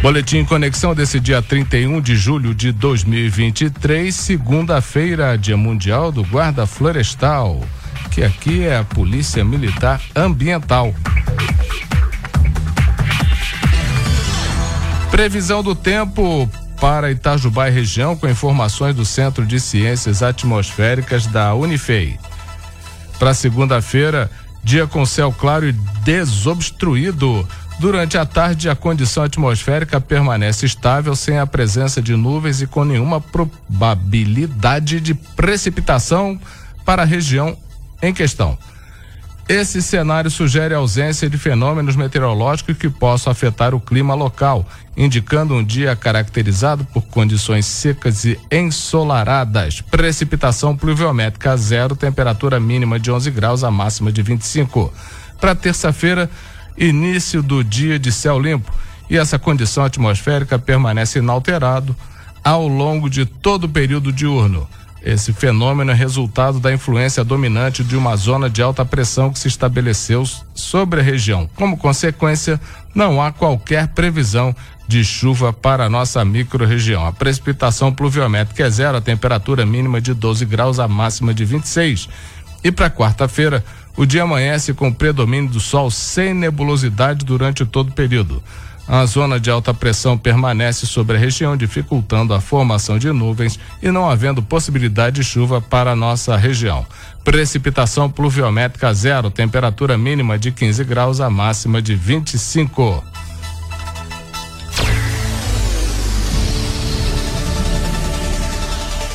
Boletim Conexão desse dia 31 de julho de 2023, segunda-feira, Dia Mundial do Guarda Florestal, que aqui é a Polícia Militar Ambiental. Previsão do tempo para Itajubá e região, com informações do Centro de Ciências Atmosféricas da Unifei. Para segunda-feira, dia com céu claro e desobstruído. Durante a tarde, a condição atmosférica permanece estável, sem a presença de nuvens e com nenhuma probabilidade de precipitação para a região em questão. Esse cenário sugere a ausência de fenômenos meteorológicos que possam afetar o clima local, indicando um dia caracterizado por condições secas e ensolaradas. Precipitação pluviométrica 0, temperatura mínima de 11 graus, a máxima de 25. Para terça-feira, início do dia de céu limpo, e essa condição atmosférica permanece inalterado ao longo de todo o período diurno. Esse fenômeno é resultado da influência dominante de uma zona de alta pressão que se estabeleceu sobre a região. Como consequência, não há qualquer previsão de chuva para a nossa microrregião. A precipitação pluviométrica é 0, a temperatura mínima de 12 graus, a máxima de 26. E para quarta-feira, o dia amanhece com predomínio do sol sem nebulosidade durante todo o período. A zona de alta pressão permanece sobre a região, dificultando a formação de nuvens e não havendo possibilidade de chuva para a nossa região. Precipitação pluviométrica 0, temperatura mínima de 15 graus, a máxima de 25.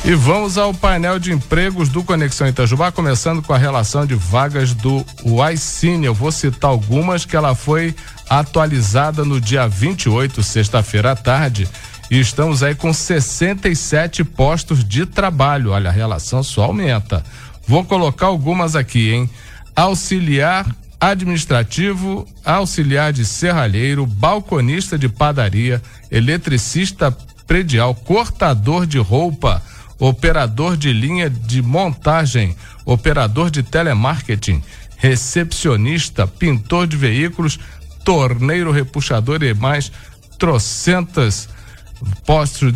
E vamos ao painel de empregos do Conexão Itajubá, começando com a relação de vagas do Aicine. Eu vou citar algumas que ela foi atualizada no dia 28, sexta-feira à tarde, e estamos aí com 67 postos de trabalho. Olha, a relação só aumenta. Vou colocar algumas aqui, hein? Auxiliar administrativo, auxiliar de serralheiro, balconista de padaria, eletricista predial, cortador de roupa, operador de linha de montagem, operador de telemarketing, recepcionista, pintor de veículos, torneiro, repuxador e mais trocentas postos,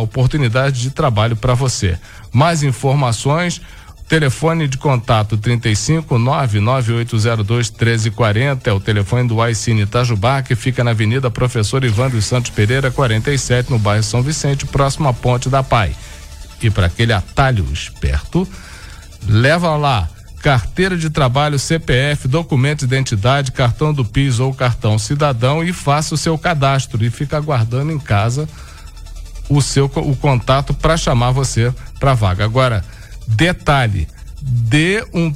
oportunidades de trabalho para você. Mais informações, telefone de contato 35 99802 1340, é o telefone do Aicine Itajubá, que fica na Avenida Professor Ivandro Santos Pereira, 47, no bairro São Vicente, próximo à Ponte da PAI. E para aquele atalho esperto, leva lá carteira de trabalho, CPF, documento de identidade, cartão do PIS ou cartão cidadão e faça o seu cadastro, e fica aguardando em casa o contato para chamar você para vaga. Agora, detalhe, dê um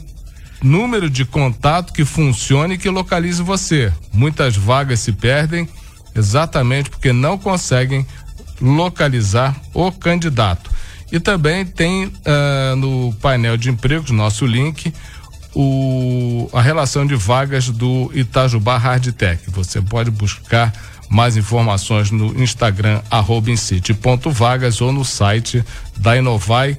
número de contato que funcione e que localize você. Muitas vagas se perdem exatamente porque não conseguem localizar o candidato. E também tem no painel de empregos, nosso link, a relação de vagas do Itajubá Hardtech. Você pode buscar mais informações no Instagram, @incite.vagas, ou no site da Inovai,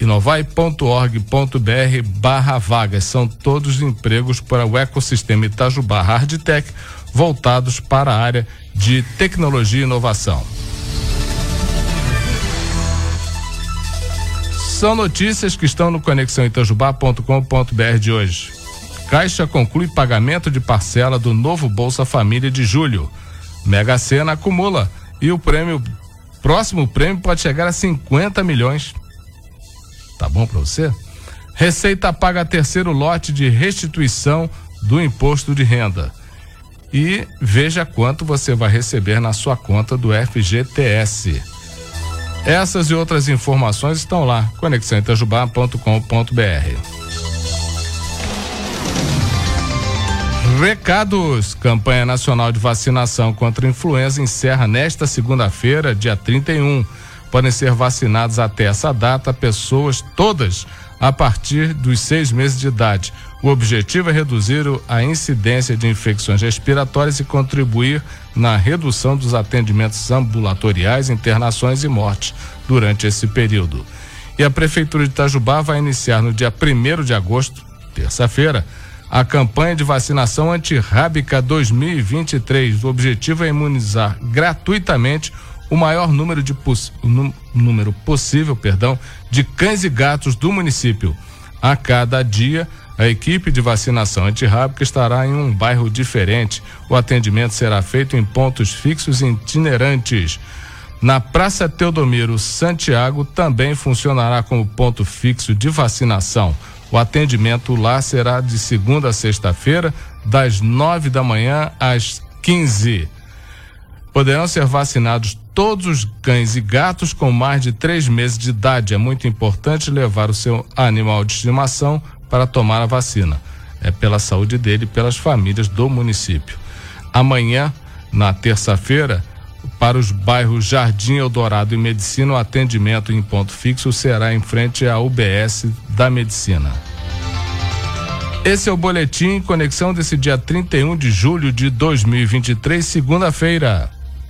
inovai.org.br/vagas. São todos empregos para o ecossistema Itajubá Hardtech, voltados para a área de tecnologia e inovação. São notícias que estão no conexaoitajuba.com.br de hoje. Caixa conclui pagamento de parcela do novo Bolsa Família de julho. Mega Sena acumula e o próximo prêmio pode chegar a 50 milhões. Tá bom para você? Receita paga terceiro lote de restituição do imposto de renda. E veja quanto você vai receber na sua conta do FGTS. Essas e outras informações estão lá, conexaoitajuba.com.br. Recados. Campanha Nacional de Vacinação contra a Influenza encerra nesta segunda-feira, dia 31. Podem ser vacinados até essa data pessoas todas a partir dos 6 meses de idade. O objetivo é reduzir a incidência de infecções respiratórias e contribuir na redução dos atendimentos ambulatoriais, internações e mortes durante esse período. E a Prefeitura de Itajubá vai iniciar no dia 1º de agosto, terça-feira, a campanha de vacinação antirrábica 2023. O objetivo é imunizar gratuitamente o maior número número possível de cães e gatos do município. A cada dia, a equipe de vacinação antirrábica estará em um bairro diferente. O atendimento será feito em pontos fixos e itinerantes. Na Praça Teodomiro Santiago também funcionará como ponto fixo de vacinação. O atendimento lá será de segunda a sexta-feira, das 9h às 15h. Poderão ser vacinados todos os cães e gatos com mais de 3 meses de idade. É muito importante levar o seu animal de estimação para tomar a vacina. É pela saúde dele e pelas famílias do município. Amanhã, na terça-feira, para os bairros Jardim Eldorado e Medicina, o atendimento em ponto fixo será em frente à UBS da Medicina. Esse é o Boletim Conexão desse dia 31 de julho de 2023, segunda-feira.